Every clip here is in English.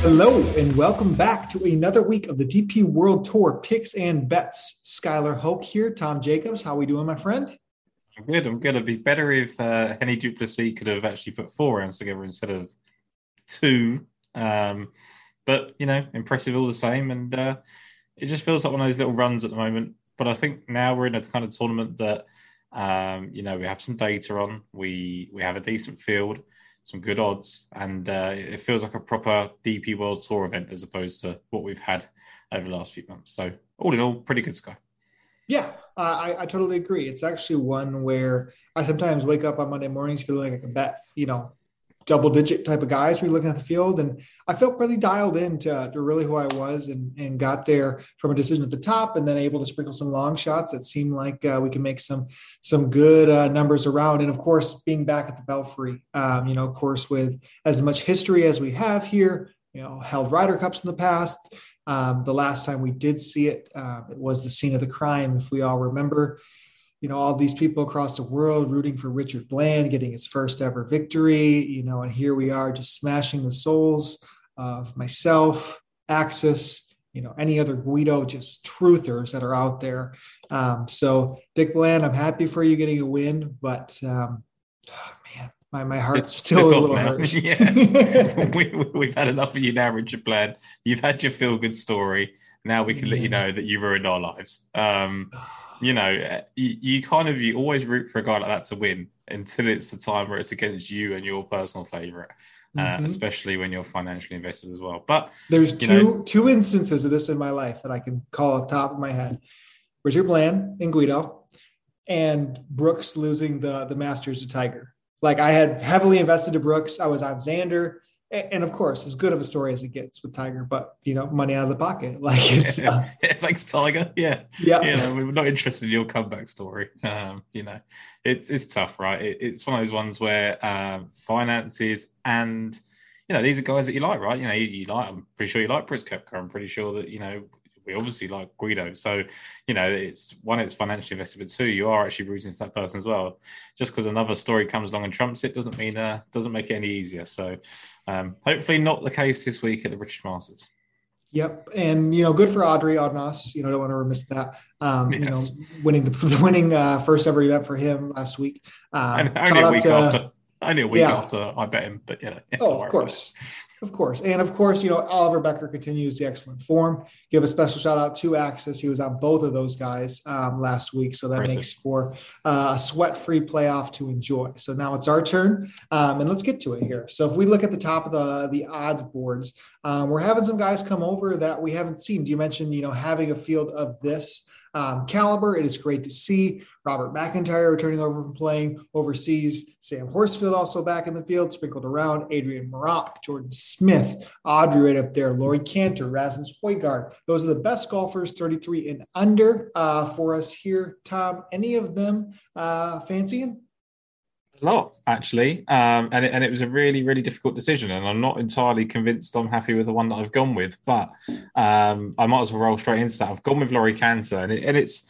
Hello and welcome back to another week of the DP World Tour Picks and Bets. Skylar Hoke here, Tom Jacobs. How are we doing, my friend? I'm good. It'd be better if Hennie du Plessis could have actually put 4 rounds together instead of 2. But, you know, impressive all the same. And it just feels like one of those little runs at the moment. But I think now we're in a kind of tournament that, you know, we have some data on. We have a decent field. Some good odds, and it feels like a proper DP World Tour event as opposed to what we've had over the last few months. So all in all, pretty good, Sky. Yeah, I totally agree. It's actually one where I sometimes wake up on Monday mornings feeling like I can bet, you know, double-digit type of guys. We're looking at the field, and I felt really dialed in to really who I was and got there from a decision at the top and then able to sprinkle some long shots that seemed like we can make some good numbers around. And, of course, being back at the Belfry, you know, of course, with as much history as we have here, you know, held Ryder Cups in the past. The last time we did see it, it was the scene of the crime, if we all remember. You know, all these people across the world rooting for Richard Bland, getting his first ever victory, you know, and here we are just smashing the souls of myself, Axis, you know, any other Guido, just truthers that are out there. So Dick Bland, I'm happy for you getting a win, but man, my heart's still a little hurt. Yeah. We've had enough of you now, Richard Bland. You've had your feel-good story. Now we can let you know that you ruined our lives. You know, you always root for a guy like that to win until it's the time where it's against you and your personal favorite, especially when you're financially invested as well. But there's two instances of this in my life that I can call off the top of my head. Richard Bland and Guido and Brooks losing the Masters to Tiger. Like I had heavily invested to Brooks. I was on Xander. And of course, as good of a story as it gets with Tiger, but you know, money out of the pocket, like it's thanks, Tiger. Yeah. You know, we're not interested in your comeback story. You know, it's tough, right? It's one of those ones where finances and you know these are guys that you like, right? You know, you like. I'm pretty sure you like Brooks Koepka. I'm pretty sure that you know we obviously like Guido. So you know, it's one, it's financially invested, but two, you are actually rooting for that person as well. Just because another story comes along and trumps it doesn't mean doesn't make it any easier. So. Hopefully not the case this week at the British Masters. Yep. And, you know, good for Audrey Audenas. You know, don't want to miss that. Yes. You know, winning first ever event for him last week. Only a week after I bet him, but, you know. Of course. And, of course, you know, Oliver Bekker continues the excellent form. Give a special shout out to Axis. He was on both of those guys last week. So that makes for a sweat-free playoff to enjoy. So now it's our turn, and let's get to it here. So if we look at the top of the odds boards, we're having some guys come over that we haven't seen. You mentioned, you know, having a field of this caliber. It is great to see Robert McIntyre returning over from playing overseas. Sam Horsfield also back in the field, sprinkled around. Adrian Maroc, Jordan Smith, Audrey right up there, Laurie Canter, Rasmus Højgaard. Those are the best golfers, 33 and under for us here. Tom, any of them fancying? A lot, actually. And it was a really, really difficult decision. And I'm not entirely convinced I'm happy with the one that I've gone with. But I might as well roll straight into that. I've gone with Laurie Canter. And it's...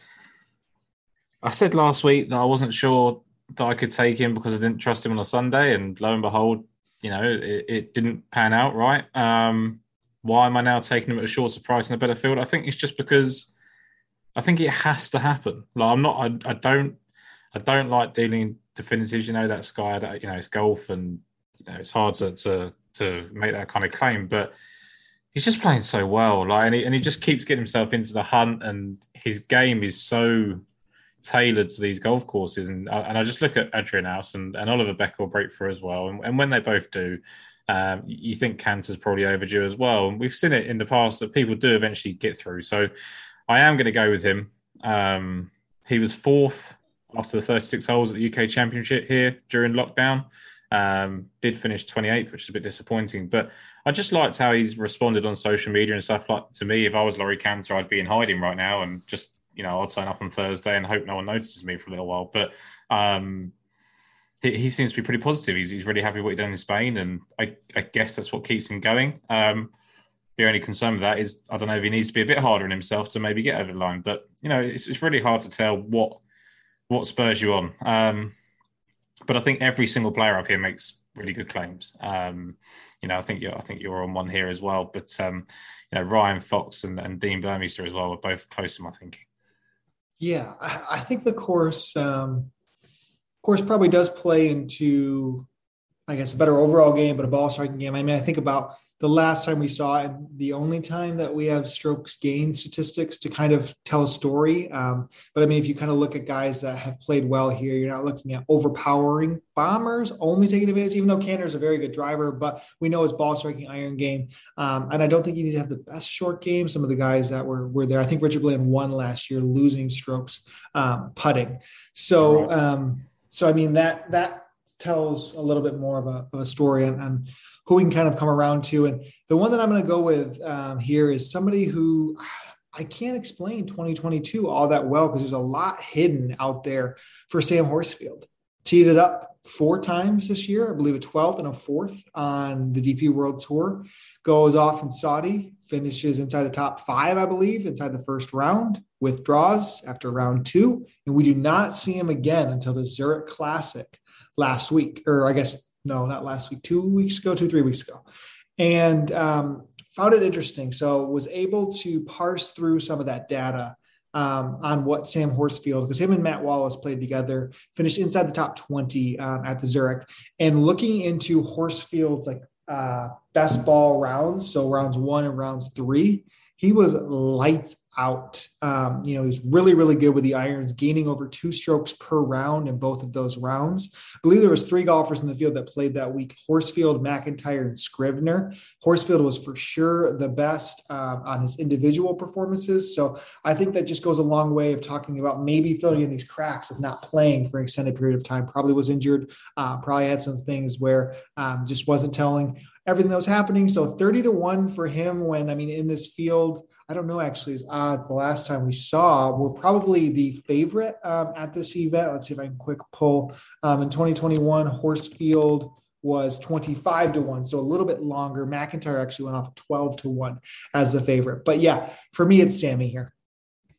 I said last week that I wasn't sure that I could take him because I didn't trust him on a Sunday. And lo and behold, you know, it didn't pan out right. Why am I now taking him at a shorter price in a better field? I think it's just because I think it has to happen. Like I'm not... I don't like dealing... Definitive, you know that Sky. You know it's golf, and you know it's hard to make that kind of claim. But he's just playing so well, like, and he just keeps getting himself into the hunt, and his game is so tailored to these golf courses. And I just look at Adrian House and Oliver Bekker will break through as well. And when they both do, you think Canter's probably overdue as well. And we've seen it in the past that people do eventually get through. So I am going to go with him. He was fourth. After the 36 holes at the UK Championship here during lockdown, did finish 28th, which is a bit disappointing. But I just liked how he's responded on social media and stuff. Like to me, if I was Laurie Canter, I'd be in hiding right now and just, you know, I'd sign up on Thursday and hope no one notices me for a little while. But he seems to be pretty positive. He's really happy with what he's done in Spain, and I guess that's what keeps him going. The only concern with that is I don't know if he needs to be a bit harder on himself to maybe get over the line. But you know, it's really hard to tell what spurs you on. But I think every single player up here makes really good claims. I think you're on one here as well, but Ryan Fox and Dean Burmeister as well were both close in my thinking. Yeah, I think the course probably does play into, I guess, a better overall game, but a ball striking game. I mean, I think about the last time we saw it, the only time that we have strokes gain statistics to kind of tell a story. But I mean, if you kind of look at guys that have played well here, you're not looking at overpowering bombers, only taking advantage, even though Canter's a very good driver, but we know his ball striking iron game. And I don't think you need to have the best short game. Some of the guys that were there, I think Richard Bland won last year, losing strokes putting. So I mean, that tells a little bit more of a story and who we can kind of come around to. And the one that I'm going to go with here is somebody who I can't explain 2022 all that well, because there's a lot hidden out there for Sam Horsfield. Teed it up 4 times this year, I believe a 12th and a 4th on the DP World Tour, goes off in Saudi, finishes inside the top 5, I believe, inside the first round, withdraws after round 2. And we do not see him again until the Zurich Classic last week, or I guess, no, not last week, 3 weeks ago. And found it interesting. So was able to parse through some of that data on what Sam Horsfield, because him and Matt Wallace played together, finished inside the top 20 at the Zurich, and looking into Horsfield's best ball rounds. So rounds 1 and rounds 3, he was lights out. He was really, really good with the irons, gaining over 2 strokes per round in both of those rounds. I believe there was 3 golfers in the field that played that week: Horsfield, McIntyre, and Scrivener. Horsfield was for sure the best on his individual performances. So I think that just goes a long way of talking about maybe filling in these cracks of not playing for an extended period of time. Probably was injured, probably had some things where just wasn't telling everything that was happening. So 30-1 for him when, I mean, in this field, I don't know actually his odds the last time we saw, were probably the favorite at this event. Let's see if I can quick pull. In 2021, Horsfield was 25-1, so a little bit longer. McIntyre actually went off 12-1 as the favorite. But yeah, for me, it's Sammy here.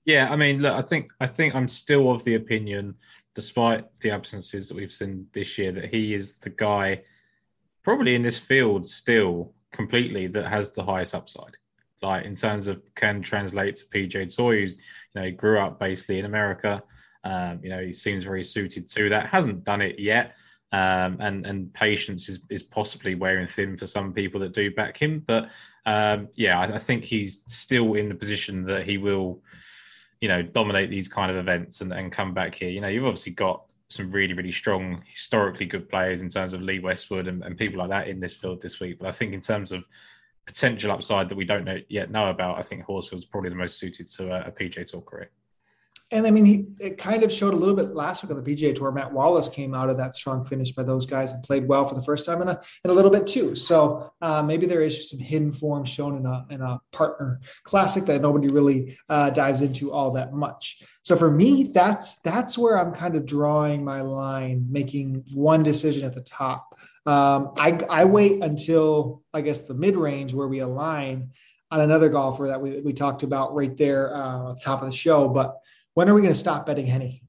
Yeah, I mean, look, I think I'm still of the opinion, despite the absences that we've seen this year, that he is the guy probably in this field still completely that has the highest upside. Like in terms of can translate to PGA Tour, he grew up basically in America. He seems very suited to that. Hasn't done it yet, and patience is possibly wearing thin for some people that do back him. But I think he's still in the position that he will, dominate these kind of events and come back here. You've obviously got some really, really strong, historically good players in terms of Lee Westwood and people like that in this field this week. But I think in terms of potential upside that we don't know about, I think Horsfield's probably the most suited to a PGA Tour career. And I mean, it kind of showed a little bit last week on the PGA Tour. Matt Wallace came out of that strong finish by those guys and played well for the first time in a little bit too. So maybe there is just some hidden form shown in a partner classic that nobody really dives into all that much. So for me, that's where I'm kind of drawing my line, making one decision at the top. I wait until, I guess, the mid-range where we align on another golfer that we talked about right there at the top of the show. But when are we going to stop betting Hennie?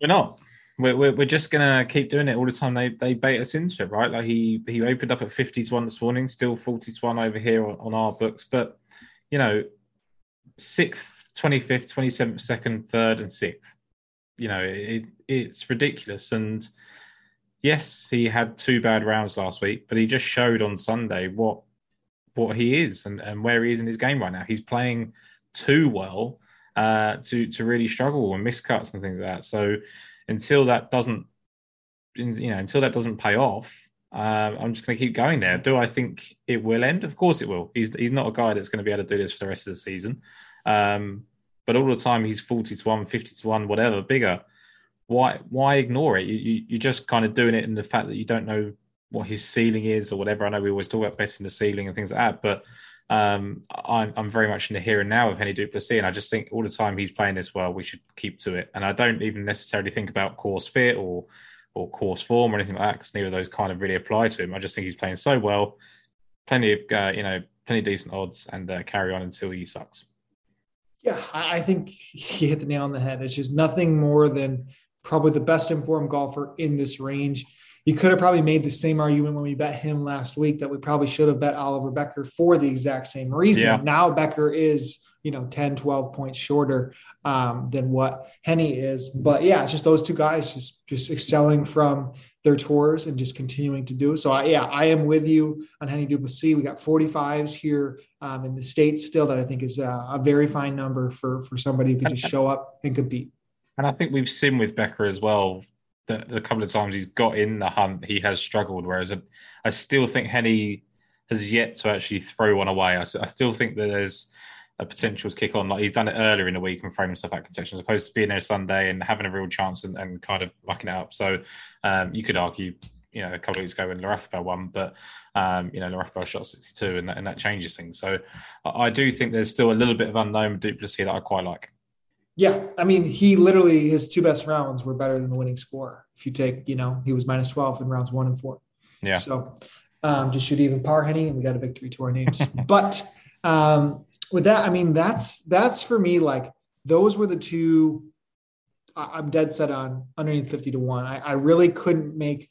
We're not. We're just going to keep doing it all the time. They bait us into it, right? Like he opened up at 50-1 this morning, still 40-1 over here on our books. But, 6th, 25th, 27th, 2nd, 3rd, and 6th. It's ridiculous. And yes, he had 2 bad rounds last week, but he just showed on Sunday what he is and where he is in his game right now. He's playing too well to really struggle and miss cuts and things like that. So until that doesn't pay off, I'm just going to keep going there. Do I think it will end? Of course it will. He's not a guy that's going to be able to do this for the rest of the season. But all the time he's 40-1, 50-1, whatever, bigger. Why ignore it? You're just kind of doing it in the fact that you don't know what his ceiling is or whatever. I know we always talk about best in the ceiling and things like that, but I'm very much in the here and now of Hennie du Plessis, and I just think all the time he's playing this well, we should keep to it. And I don't even necessarily think about course fit or course form or anything like that, because neither of those kind of really apply to him. I just think he's playing so well, plenty of decent odds, and carry on until he sucks. Yeah, I think he hit the nail on the head. It's just nothing more than probably the best informed golfer in this range. You could have probably made the same argument when we bet him last week that we probably should have bet Oliver Bekker for the exact same reason. Yeah. Now Bekker is, 10, 12 points shorter than what Hennie is. But yeah, it's just those two guys just excelling from their tours and just continuing to do. So I am with you on Hennie du Plessis. We got 45s here in the States still that I think is a very fine number for somebody who can just show up and compete. And I think we've seen with Bekker as well, the couple of times he's got in the hunt, he has struggled. Whereas I still think Hennie has yet to actually throw one away. I still think that there's a potential to kick on. Like he's done it earlier in the week and thrown himself out of contention, as opposed to being there Sunday and having a real chance and kind of mucking it up. So you could argue, a couple of weeks ago when Larafabelle won, but Larafabelle shot 62 and that changes things. So I do think there's still a little bit of unknown du Plessis that I quite like. Yeah, I mean, he literally, his two best rounds were better than the winning score. If you take, he was minus 12 in rounds 1 and 4. Yeah. So just shoot even par, Hennie, and we got a victory to our names. But with that, I mean, that's for me, like, those were the two I'm dead set on underneath 50-1. I really couldn't make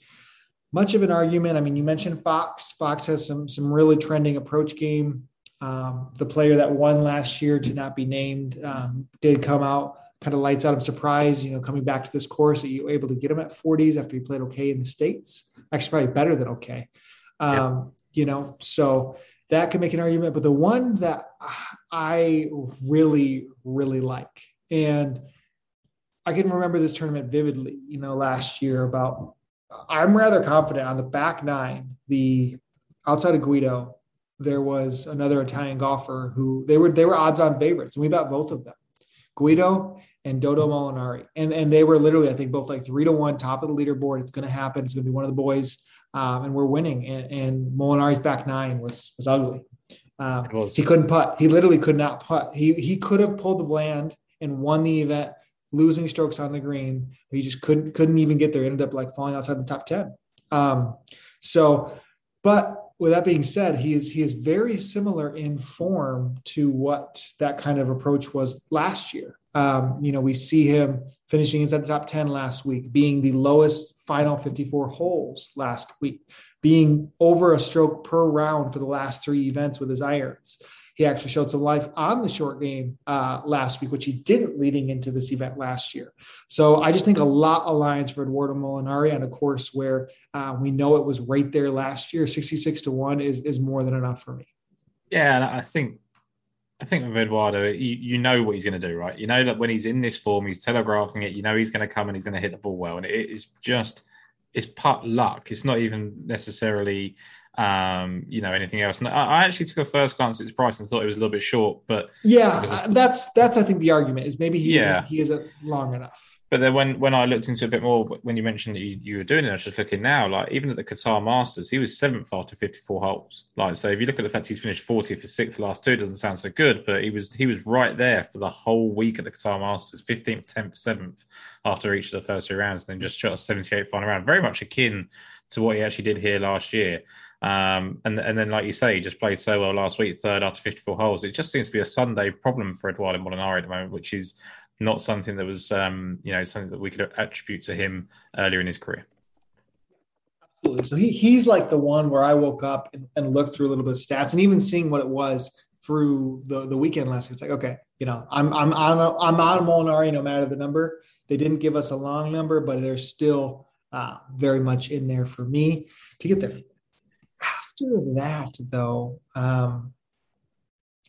much of an argument. I mean, you mentioned Fox. Fox has some really trending approach game. The player that won last year to not be named did come out kind of lights out. I'm surprised, coming back to this course that you were able to get him at 40s after he played okay in the States, actually probably better than okay. So that could make an argument, but the one that I really, really like, and I can remember this tournament vividly, last year I'm rather confident on the back nine, the outside of Guido, there was another Italian golfer who they were odds on favorites, and we bet both of them, Guido and Dodo Molinari. And they were literally, I think, both like 3-1 top of the leaderboard. It's going to happen. It's going to be one of the boys. And we're winning. And Molinari's back nine was ugly. He couldn't putt. He literally could not putt. He could have pulled the Bland and won the event, losing strokes on the green. He just couldn't even get there. Ended up like falling outside the top 10. But with that being said, he is very similar in form to what that kind of approach was last year. We see him finishing inside the top 10 last week, being the lowest final 54 holes last week, being over a stroke per round for the last 3 events with his irons. He actually showed some life on the short game last week, which he didn't leading into this event last year. So I just think a lot aligns for Edoardo Molinari on a course where we know it was right there last year. 66-1 is more than enough for me. Yeah, and I think with Edoardo, you know what he's going to do, right? You know that when he's in this form, he's telegraphing it. You know he's going to come and he's going to hit the ball well, and it is just it's putt luck. It's not even necessarily anything else. And I actually took a first glance at his price and thought it was a little bit short, but yeah, that's I think the argument is maybe he isn't long enough. But then when I looked into a bit more, when you mentioned that you were doing it, I was just looking now, like even at the Qatar Masters, he was 7th after 54 holes. Like, so if you look at the fact he's finished 40th for 6th last 2, doesn't sound so good, but he was right there for the whole week at the Qatar Masters, 15th, 10th, 7th after each of the first 3 rounds, and then just shot a 78 final round, very much akin to what he actually did here last year. And then, like you say, he just played so well last week, 3rd after 54 holes. It just seems to be a Sunday problem for Edoardo Molinari at the moment, which is not something that was, something that we could attribute to him earlier in his career. Absolutely. So he's like the one where I woke up and looked through a little bit of stats, and even seeing what it was through the weekend last week, it's like, okay, I'm on Molinari no matter the number. They didn't give us a long number, but they're still very much in there for me to get there. After that, though,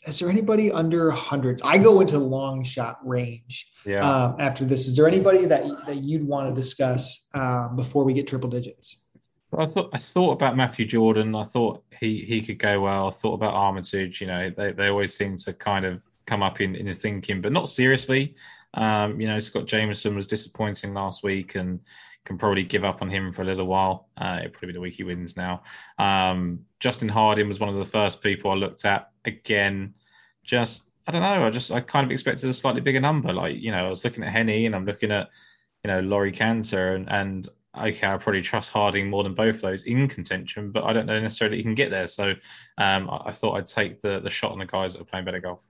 is there anybody under hundreds? I go into long shot range after this. Is there anybody that you'd want to discuss before we get triple digits? I thought about Matthew Jordan. I thought he could go well. I thought about Armitage. They always seem to kind of come up in the thinking, but not seriously. Scott Jameson was disappointing last week and can probably give up on him for a little while. It'll probably be the week he wins now. Justin Harding was one of the first people I looked at. Again, I don't know. I kind of expected a slightly bigger number. Like, I was looking at Hennie and I'm looking at, Laurie Canter and okay, I probably trust Harding more than both of those in contention, but I don't know necessarily he can get there. So I thought I'd take the shot on the guys that are playing better golf.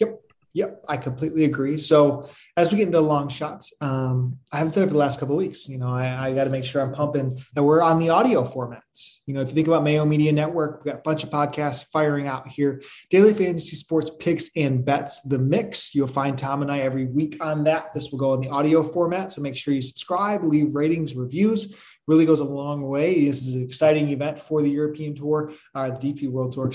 Yep. Yep, I completely agree. So as we get into long shots, I haven't said it for the last couple of weeks, I got to make sure I'm pumping that we're on the audio formats. If you think about Mayo Media Network, we've got a bunch of podcasts firing out here. Daily Fantasy Sports Picks and Bets, The Mix. You'll find Tom and I every week on that. This will go in the audio format. So make sure you subscribe, leave ratings, reviews. Really goes a long way. This is an exciting event for the European Tour, the DP World Tour,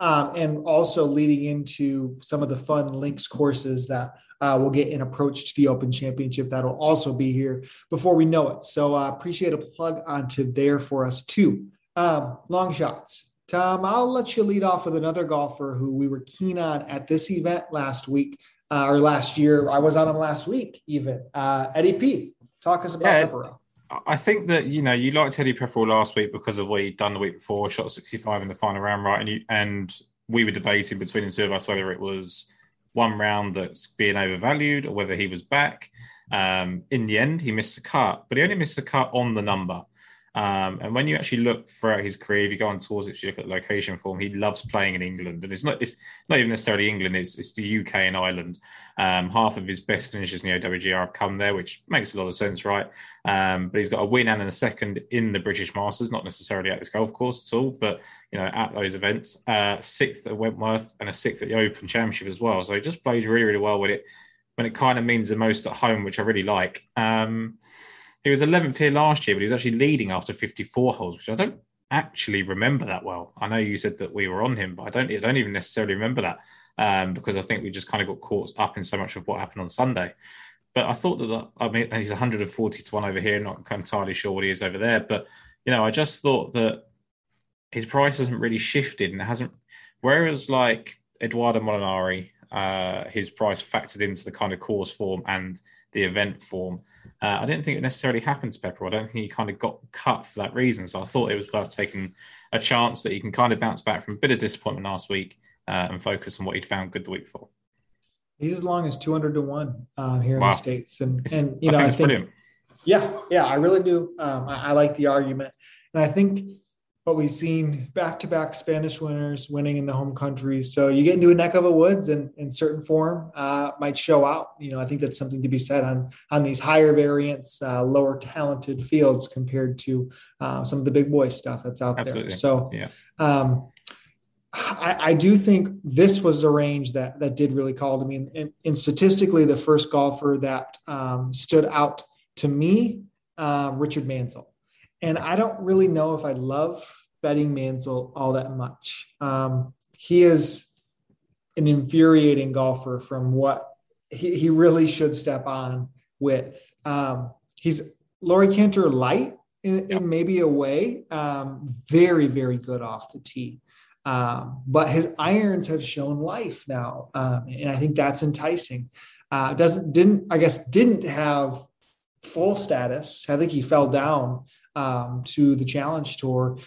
and also leading into some of the fun links courses that we'll get an approach to the Open Championship. That'll also be here before we know it. So I appreciate a plug onto there for us too. Long shots. Tom, I'll let you lead off with another golfer who we were keen on at this event last week or last year. I was on him last week even. Eddie P, talk us about Pepperell. I think that, you liked Teddy Pepper last week because of what he'd done the week before, shot 65 in the final round, right? And we were debating between the two of us whether it was one round that's being overvalued or whether he was back. In the end, he missed the cut, but he only missed the cut on the number. And when you actually look throughout his career, if you go on tours, if you look at location form, he loves playing in England. And it's not even necessarily England, it's the UK and Ireland. Half of his best finishes in the OWGR have come there, which makes a lot of sense, right? But he's got a win and a second in the British Masters, not necessarily at this golf course at all, but, at those events. Sixth at Wentworth and a sixth at the Open Championship as well. So he just plays really, really well with it when it kind of means the most at home, which I really like. He was 11th here last year, but he was actually leading after 54 holes, which I don't actually remember that well. I know you said that we were on him, but I don't even necessarily remember that because I think we just kind of got caught up in so much of what happened on Sunday. But I thought that, he's 140 to 1 over here, not entirely sure what he is over there. But, I just thought that his price hasn't really shifted and it hasn't. Whereas like Edoardo Molinari, his price factored into the kind of course form and the event form. I didn't think it necessarily happened to Pepper. I don't think he kind of got cut for that reason. So I thought it was worth taking a chance that he can kind of bounce back from a bit of disappointment last week and focus on what he'd found good the week before. He's as long as 200 to 1 here in the States. I think brilliant. Yeah, I really do. I like the argument. And I think what we've seen back-to-back Spanish winners winning in the home country. So you get into a neck of a woods and in certain form might show out. I think that's something to be said on these higher variance, lower talented fields compared to some of the big boy stuff that's out there. So yeah. I do think this was a range that did really call to me. And statistically, the first golfer that stood out to me, Richard Mansell. And I don't really know if I love betting Mansell all that much. He is an infuriating golfer from what he really should step on with. He's Laurie Canter light in maybe a way, very, very good off the tee. But his irons have shown life now. And I think that's enticing. Didn't have full status. I think he fell down to the Challenge Tour.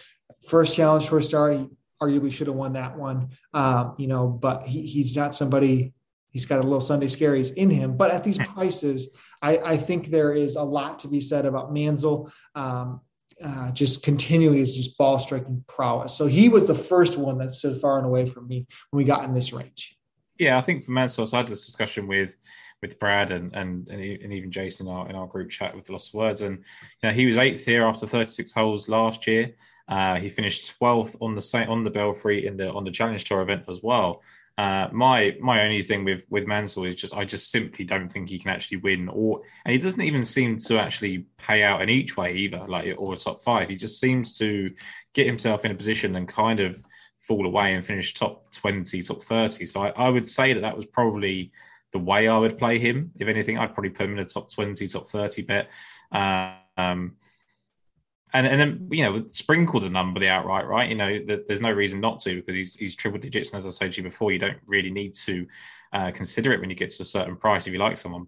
First Challenge Tour start, he arguably should have won that one, but he's not somebody, he's got a little Sunday scaries in him. But at these prices, I think there is a lot to be said about Mansell just continuing his just ball striking prowess. So he was the first one that stood far and away from me when we got in this range. Yeah, I think for Mansell, so I had this discussion with Brad and even Jason in our group chat with the Lost Words. And he was 8th here after 36 holes last year. He finished 12th on the Belfry on the Challenge Tour event as well. My only thing with Mansell is I just simply don't think he can actually win, and he doesn't even seem to actually pay out in each way either, or top five. He just seems to get himself in a position and kind of fall away and finish top 20, top 30. So I would say that was probably the way I would play him. If anything, I'd probably put him in a top 20, top 30 bet. And then, sprinkle the number outright, right? There's no reason not to because he's triple digits. And as I said to you before, you don't really need to consider it when you get to a certain price if you like someone.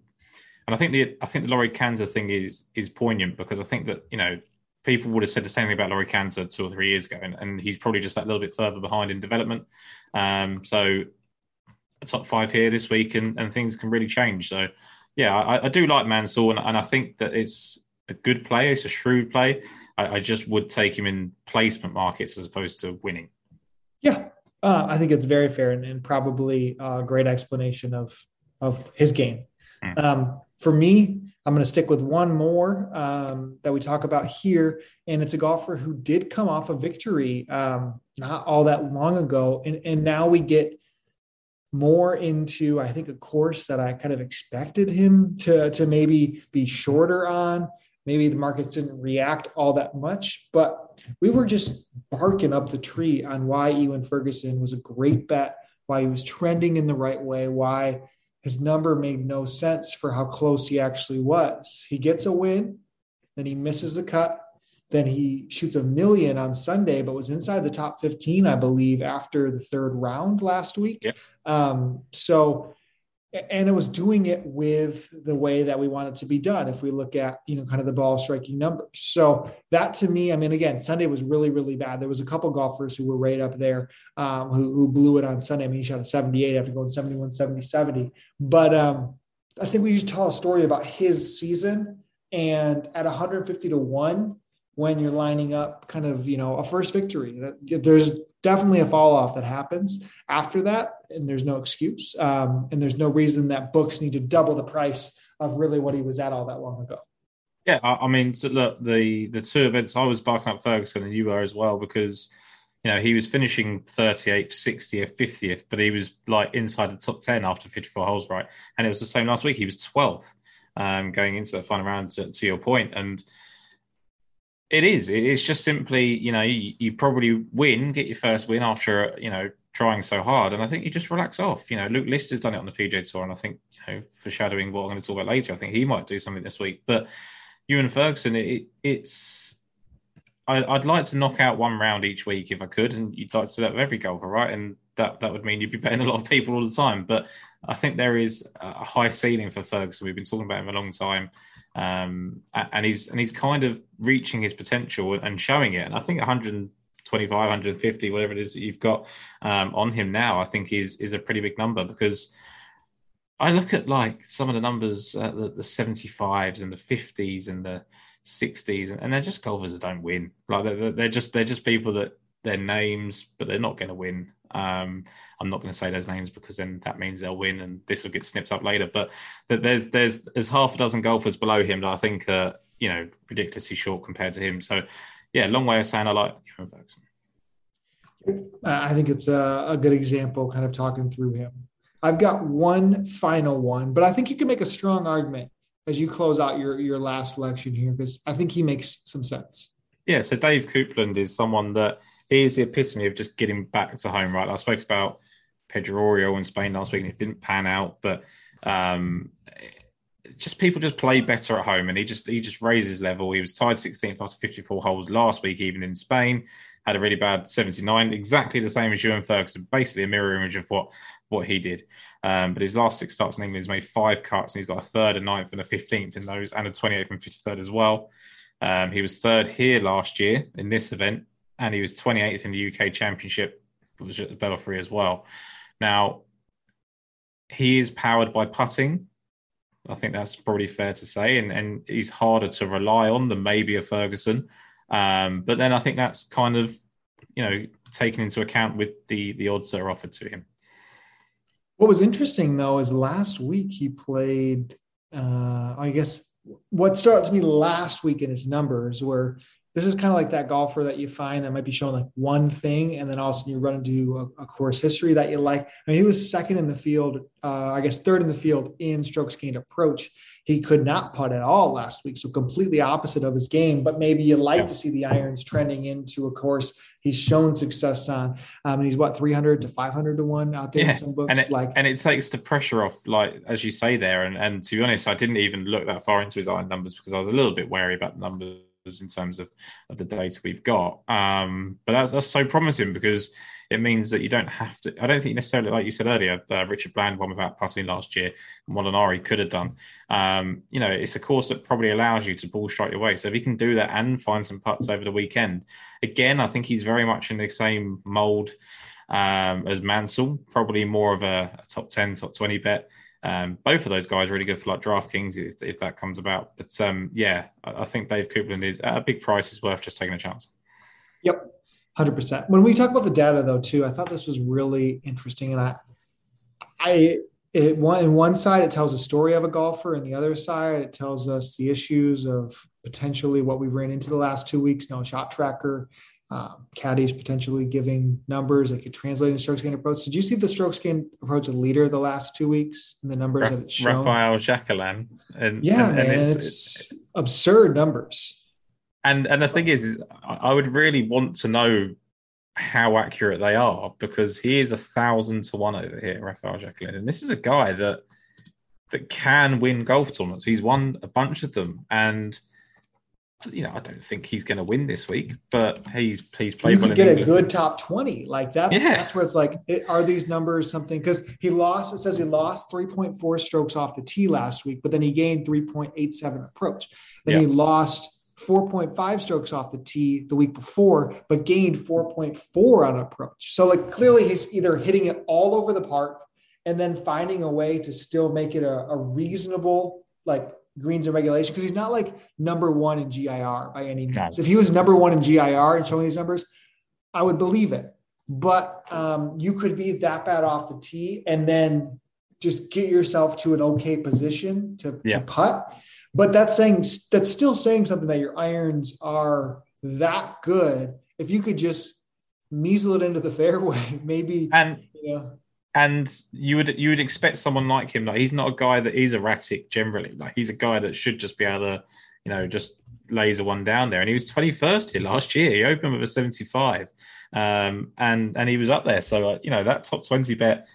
And I think the Laurie Canter thing is poignant because I think that, people would have said the same thing about Laurie Canter 2 or 3 years ago. And he's probably just that little bit further behind in development. So top five here this week and things can really change. So yeah, I do like Mansell and I think that it's a good play. It's a shrewd play. I just would take him in placement markets as opposed to winning. Yeah. I think it's very fair and probably a great explanation of his game. For me, I'm going to stick with one more that we talk about here. And it's a golfer who did come off a victory not all that long ago. And now we get more into, I think, a course that I kind of expected him to maybe be shorter on. Maybe the markets didn't react all that much, but we were just barking up the tree on why Ewan Ferguson was a great bet, why he was trending in the right way, why his number made no sense for how close he actually was. He gets a win, then he misses the cut, then he shoots a million on Sunday, but was inside the top 15, I believe, after the third round last week. Yep. And it was doing it with the way that we want it to be done, if we look at, kind of the ball striking numbers. So that, to me, I mean, again, Sunday was really, really bad. There was a couple golfers who were right up there who blew it on Sunday. I mean, he shot a 78 after going 71, 70, 70. But I think we should tell a story about his season. And at 150-1, when you're lining up kind of, a first victory, that there's definitely a fall off that happens after that. And there's no excuse. And there's no reason that books need to double the price of really what he was at all that long ago. Yeah. I mean, so look, the two events, I was barking up Ferguson and you were as well, because, he was finishing 38th, 60th, 50th, but he was like inside the top 10 after 54 holes. Right. And it was the same last week. He was 12th going into the final round, to your point. And it's just simply, you probably win, get your first win after, trying so hard. And I think you just relax off. Luke List has done it on the PGA Tour. And I think, foreshadowing what I'm going to talk about later, I think he might do something this week. But Ewan Ferguson, I'd like to knock out one round each week if I could. And you'd like to do that with every golfer, right? And that would mean you'd be betting a lot of people all the time. But I think there is a high ceiling for Ferguson. We've been talking about him a long time. And he's kind of reaching his potential and showing it. And I think 125, 150, whatever it is that you've got on him now, I think is a pretty big number, because I look at like some of the numbers, the 75s and the 50s and the 60s, and they're just golfers that don't win. Like they're just people that their names, but they're not going to win. I'm not going to say those names because then that means they'll win and this will get snipped up later. But there's half a dozen golfers below him that I think are, ridiculously short compared to him. So, yeah, long way of saying I like Ewan Ferguson. I think it's a good example kind of talking through him. I've got one final one, but I think you can make a strong argument as you close out your last selection here, because I think he makes some sense. Yeah, so Dave Copeland is someone that is the epitome of just getting back to home, right? I spoke about Pedro Oriol in Spain last week and it didn't pan out, but just people just play better at home, and he just raised his level. He was tied 16th after 54 holes last week, even in Spain, had a really bad 79, exactly the same as Ewan Ferguson, basically a mirror image of what he did. But his last six starts in England, he's made five cuts, and he's got a third, a ninth, and a 15th in those, and a 28th and 53rd as well. He was third here last year in this event, and he was 28th in the UK Championship, which was at the Belfry as well. Now, he is powered by putting. I think that's probably fair to say, and he's harder to rely on than maybe a Ferguson. But then I think that's kind of, taken into account with the odds that are offered to him. What was interesting, though, is last week he played, what stood out to me last week in his numbers were, this is kind of like that golfer that you find that might be showing like one thing, and then all of a sudden you run into a course history that you like. I mean, he was second in the field, third in the field in strokes gained approach. He could not putt at all last week, so completely opposite of his game, but maybe you like to see the irons trending into a course he's shown success on. And he's 300 to 500 to 1 out there in some books. And it takes the pressure off, like as you say there. And to be honest, I didn't even look that far into his iron numbers because I was a little bit wary about the numbers in terms of the data we've got. But that's so promising because it means that you don't have to, I don't think necessarily, like you said earlier, Richard Bland won without putting last year, Molinari could have done. It's a course that probably allows you to ball strike your way. So if he can do that and find some putts over the weekend, again, I think he's very much in the same mould as Mansell, probably more of a top 10, top 20 bet. Both of those guys are really good for like DraftKings if that comes about. But I think Dave Copeland is at a big price is worth just taking a chance. Yep. 100%. When we talk about the data, though, too, I thought this was really interesting. And in one side, it tells a story of a golfer, and the other side, it tells us the issues of potentially what we ran into the last 2 weeks. No shot tracker, caddies potentially giving numbers that could translate into stroke scan approach. Did you see the stroke scan approach of leader the last 2 weeks and the numbers that it's shown? Raphaël Jacquelin. It's absurd numbers. And the thing is I would really want to know how accurate they are, because he is 1,000 to 1 over here, Raphaël Jacquelin. And this is a guy that can win golf tournaments. He's won a bunch of them, and I don't think he's going to win this week, but he's played well. You can get a good top 20, like that's where it's like, are these numbers something? Because it says he lost 3.4 strokes off the tee last week, but then he gained 3.87 approach. Then he lost 4.5 strokes off the tee the week before, but gained 4.4 on approach. So like clearly he's either hitting it all over the park and then finding a way to still make it a reasonable, like, greens and regulation, because he's not like number one in GIR by any means. If he was number one in GIR and showing these numbers, I would believe it. But you could be that bad off the tee and then just get yourself to an okay position to putt. But that's still saying something, that your irons are that good. If you could just measle it into the fairway, maybe. And you would expect someone like him. Like, he's not a guy that is erratic generally. Like, he's a guy that should just be able to, just laser one down there. And he was 21st here last year. He opened with a 75, and he was up there. So that top 20 bet.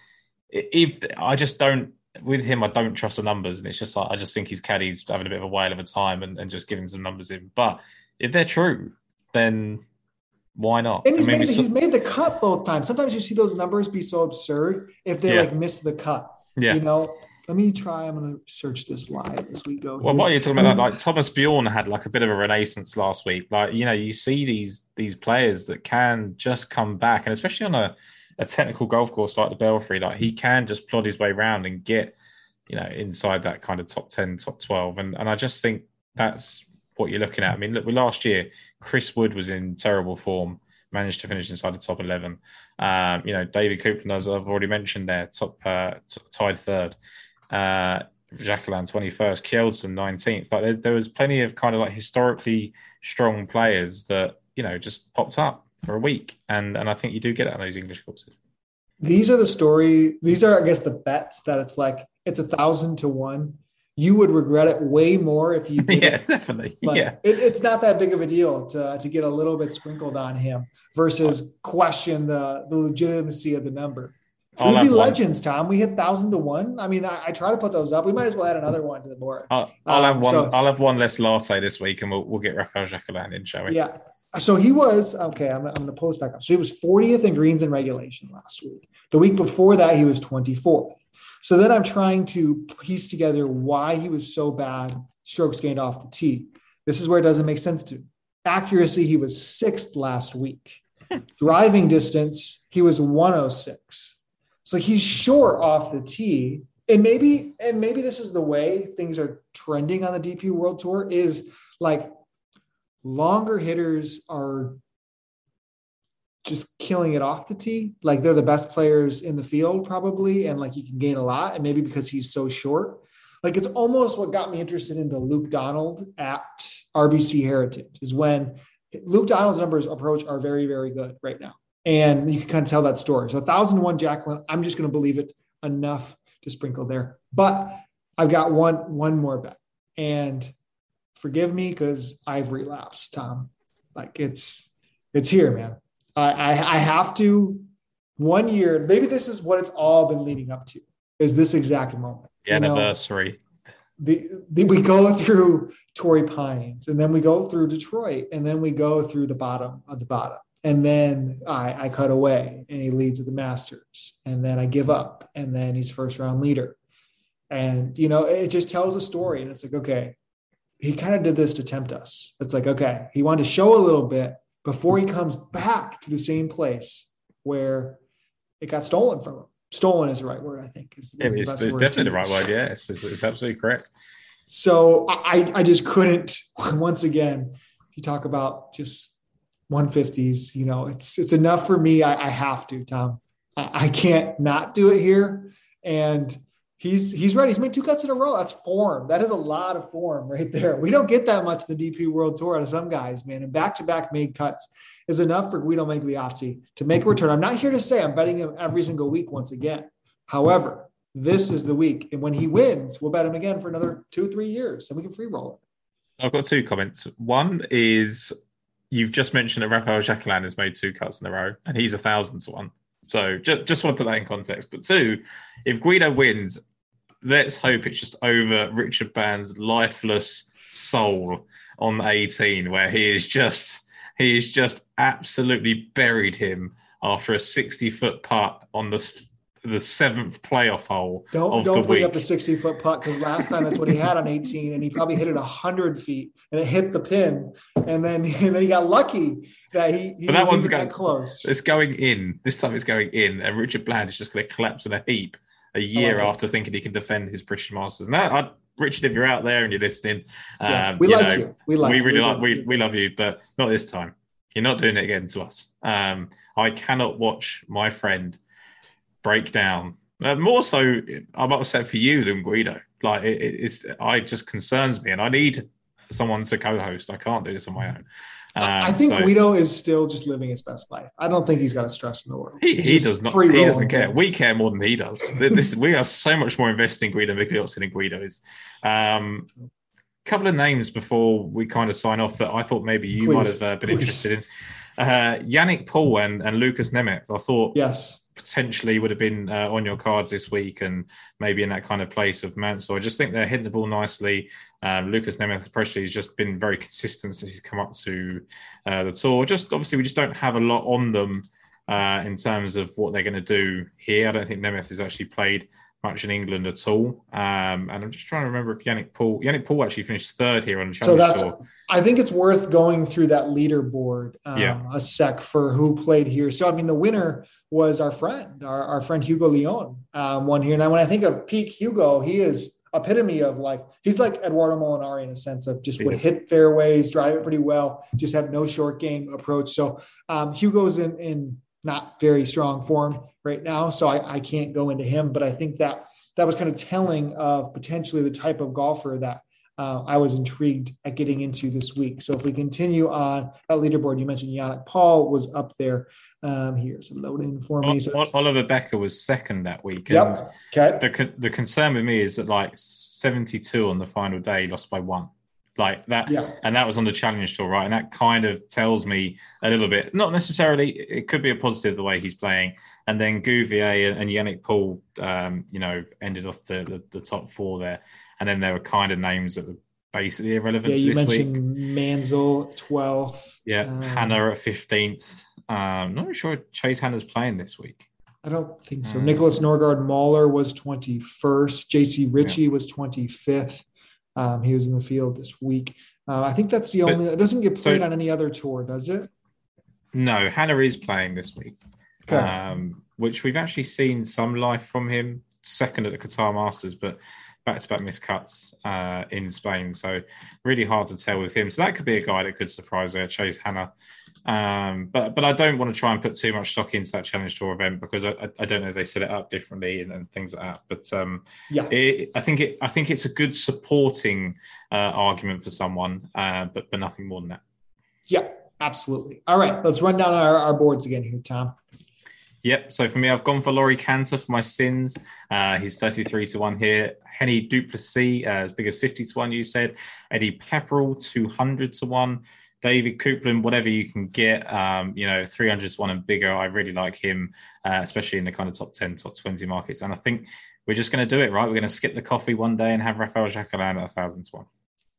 If I just don't with him, I don't trust the numbers, and it's just like I just think his caddy's having a bit of a whale of a time and just giving some numbers in. But if they're true, then why not? And he's made the cut both times. Sometimes you see those numbers be so absurd if they miss the cut. Yeah. Let me try. I'm going to search this live as we go. Well, while you're talking about that, like Thomas Bjorn had like a bit of a renaissance last week. Like, you see these players that can just come back, and especially on a technical golf course like the Belfry, like he can just plod his way around and get, inside that kind of top 10, top 12. And I just think that's what you're looking at. I mean, look, last year, Chris Wood was in terrible form, managed to finish inside the top 11. David Copeland, as I've already mentioned there, tied third. Jacquelin, 21st. Kjeldsen, 19th. But there was plenty of kind of like historically strong players that, just popped up for a week. And I think you do get that on those English courses. These are, I guess, the bets that it's like, it's 1,000 to 1. You would regret it way more if you did. Yeah, definitely. But it's not that big of a deal to get a little bit sprinkled on him versus question the legitimacy of the number. We'd be legends, Tom. We hit 1,000 to 1. I mean, I try to put those up. We might as well add another one to the board. I'll have one. I'll have one less latte this week, and we'll get Raphaël Jacquelin in, shall we? Yeah. So he was okay. I'm going to pull this back up. So he was 40th in greens and regulation last week. The week before that, he was 24th. So then I'm trying to piece together why he was so bad strokes gained off the tee. This is where it doesn't make sense to me. Accuracy, he was 6th last week. Driving distance, he was 106. So he's short off the tee. And maybe this is the way things are trending on the DP World Tour, is like longer hitters are just killing it off the tee. Like, they're the best players in the field probably. And like, you can gain a lot. And maybe because he's so short, like, it's almost what got me interested into Luke Donald at RBC Heritage, is when Luke Donald's numbers approach are very, very good right now. And you can kind of tell that story. So 1,000 to 1 Jacquelin, I'm just going to believe it enough to sprinkle there, but I've got one more bet, and forgive me, 'cause I've relapsed, Tom. Like, it's here, man. I have to, 1 year, maybe this is what it's all been leading up to, is this exact moment. The anniversary. We go through Torrey Pines, and then we go through Detroit, and then we go through the bottom of the bottom. And then I cut away, and he leads at the Masters, and then I give up, and then he's first round leader. And, it just tells a story, and it's like, okay, he kind of did this to tempt us. It's like, okay, he wanted to show a little bit before he comes back to the same place where it got stolen from him. Stolen is the right word, I think. It's definitely the right word, yeah. It's absolutely correct. So I just couldn't, once again, if you talk about just 150s. You know, it's enough for me. I have to, Tom. I can't not do it here. And he's ready. He's made two cuts in a row. That's form. That is a lot of form right there. We don't get that much in the DP World Tour out of some guys, man. And back-to-back made cuts is enough for Guido Migliazzi to make a return. I'm not here to say I'm betting him every single week once again. However, this is the week. And when he wins, we'll bet him again for another 2 or 3 years, and we can free roll it. I've got two comments. One is you've just mentioned that Raphaël Jacquelin has made two cuts in a row, and he's 1,000 to 1. So just want to put that in context. But two, if Guido wins, let's hope it's just over Richard Band's lifeless soul on 18, where he is just absolutely buried him after a 60-foot putt on the seventh playoff hole of the week. Don't bring up the 60-foot putt, because last time that's what he had on 18, and he probably hit it 100 feet, and it hit the pin, and then he got lucky that he but that one's going close. It's going in. This time it's going in, and Richard Bland is just going to collapse in a heap a year after thinking he can defend his British Masters. Now, Richard, if you're out there and you're listening, we love you, but not this time. You're not doing it again to us. I cannot watch my friend break down. More so, I'm upset for you than Guido. Like it just concerns me, and I need someone to co-host. I can't do this on my own. I think Guido is still just living his best life. I don't think he's got a stress in the world. He does not. He doesn't care. We care more than he does. We are so much more invested in Guido Migliazzi than Guido is. Couple of names before we kind of sign off that I thought maybe you might have been interested in. Yannick Paul and Lucas Nemeth, I thought potentially would have been on your cards this week and maybe in that kind of place of Mansell. I just think they're hitting the ball nicely. Lucas Nemeth, especially, has just been very consistent since he's come up to the tour. Just obviously, we just don't have a lot on them in terms of what they're going to do here. I don't think Nemeth has actually played much in England at all. And I'm just trying to remember if Yannick Paul actually finished third here on the Challenge Tour. I think it's worth going through that leaderboard a sec for who played here. So, I mean, the winner was our friend Hugo Leon won here. Now, when I think of peak Hugo, he is epitome of he's like Edoardo Molinari in a sense of just would hit fairways, drive it pretty well, just have no short game approach. So Hugo's in not very strong form right now, so I can't go into him, but I think that was kind of telling of potentially the type of golfer that I was intrigued at getting into this week. So if we continue on that leaderboard, you mentioned Yannick Paul was up there. Here's a load in for me. Oliver Bekker was second that week. Yep. Okay. The concern with me is that 72 on the final day, lost by one. And that was on the Challenge Tour, right? And that kind of tells me a little bit, not necessarily, it could be a positive the way he's playing. And then Gouvier and Yannick Paul, ended off the top four there. And then there were kind of names that were basically irrelevant to this week. You mentioned Mansell, 12th. Yeah, Hannah at 15th. I'm not sure Chase Hannah's playing this week. I don't think so. Nicholas Norgaard Mahler was 21st. JC Ritchie was 25th. He was in the field this week. I think that's the only. It doesn't get played on any other tour, does it? No, Hannah is playing this week, which we've actually seen some life from him. Second at the Qatar Masters, but back-to-back missed cuts in Spain. So really hard to tell with him. So that could be a guy that could surprise there, Chase Hannah. But I don't want to try and put too much stock into that Challenge Tour event because I don't know if they set it up differently and things like that. But I think it's a good supporting argument for someone, but nothing more than that. Yeah, absolutely. All right, let's run down our boards again here, Tom. Yep. So for me, I've gone for Laurie Canter for my sins. He's 33 to 1 here. Hennie du Plessis, as big as 50 to 1, you said. Eddie Pepperell, 200 to 1. David Copeland, whatever you can get, 300 to 1 and bigger. I really like him, especially in the kind of top 10, top 20 markets. And I think we're just going to do it, right? We're going to skip the coffee one day and have Raphaël Jacquelin at 1,000 to 1.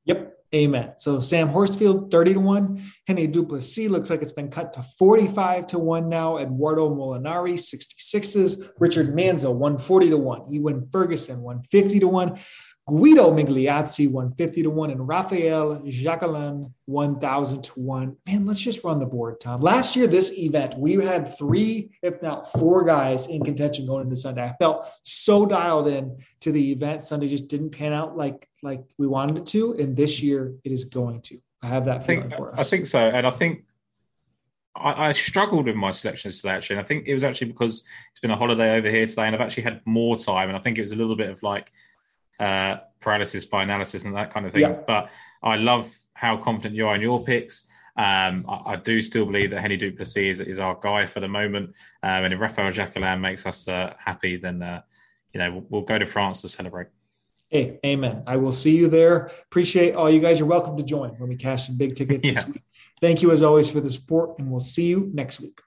Yep. Amen. So Sam Horsfield, 30 to 1. Hennie du Plessis looks like it's been cut to 45 to 1 now. Edoardo Molinari, 66s. Richard Mansell, 140 to 1. Ewan Ferguson, 150 to 1. Guido Migliazzi, 150 to 1. And Raphaël Jacquelin, 1,000 to 1. Man, let's just run the board, Tom. Last year, this event, we had 3, if not 4 guys in contention going into Sunday. I felt so dialed in to the event. Sunday just didn't pan out like we wanted it to, and this year it is going to. I have that feeling for us. I think so, and I think I struggled with my selections today, actually. And I think it was actually because it's been a holiday over here today and I've actually had more time. And I think it was a little bit of like paralysis by analysis and that kind of thing. Yeah. But I love how confident you are in your picks. I do still believe that Hennie du Plessis is our guy for the moment. And if Raphaël Jacquelin makes us happy, then, we'll go to France to celebrate. Hey, amen. I will see you there. Appreciate all you guys. You're welcome to join when we cash some big tickets this week. Thank you, as always, for the support, and we'll see you next week.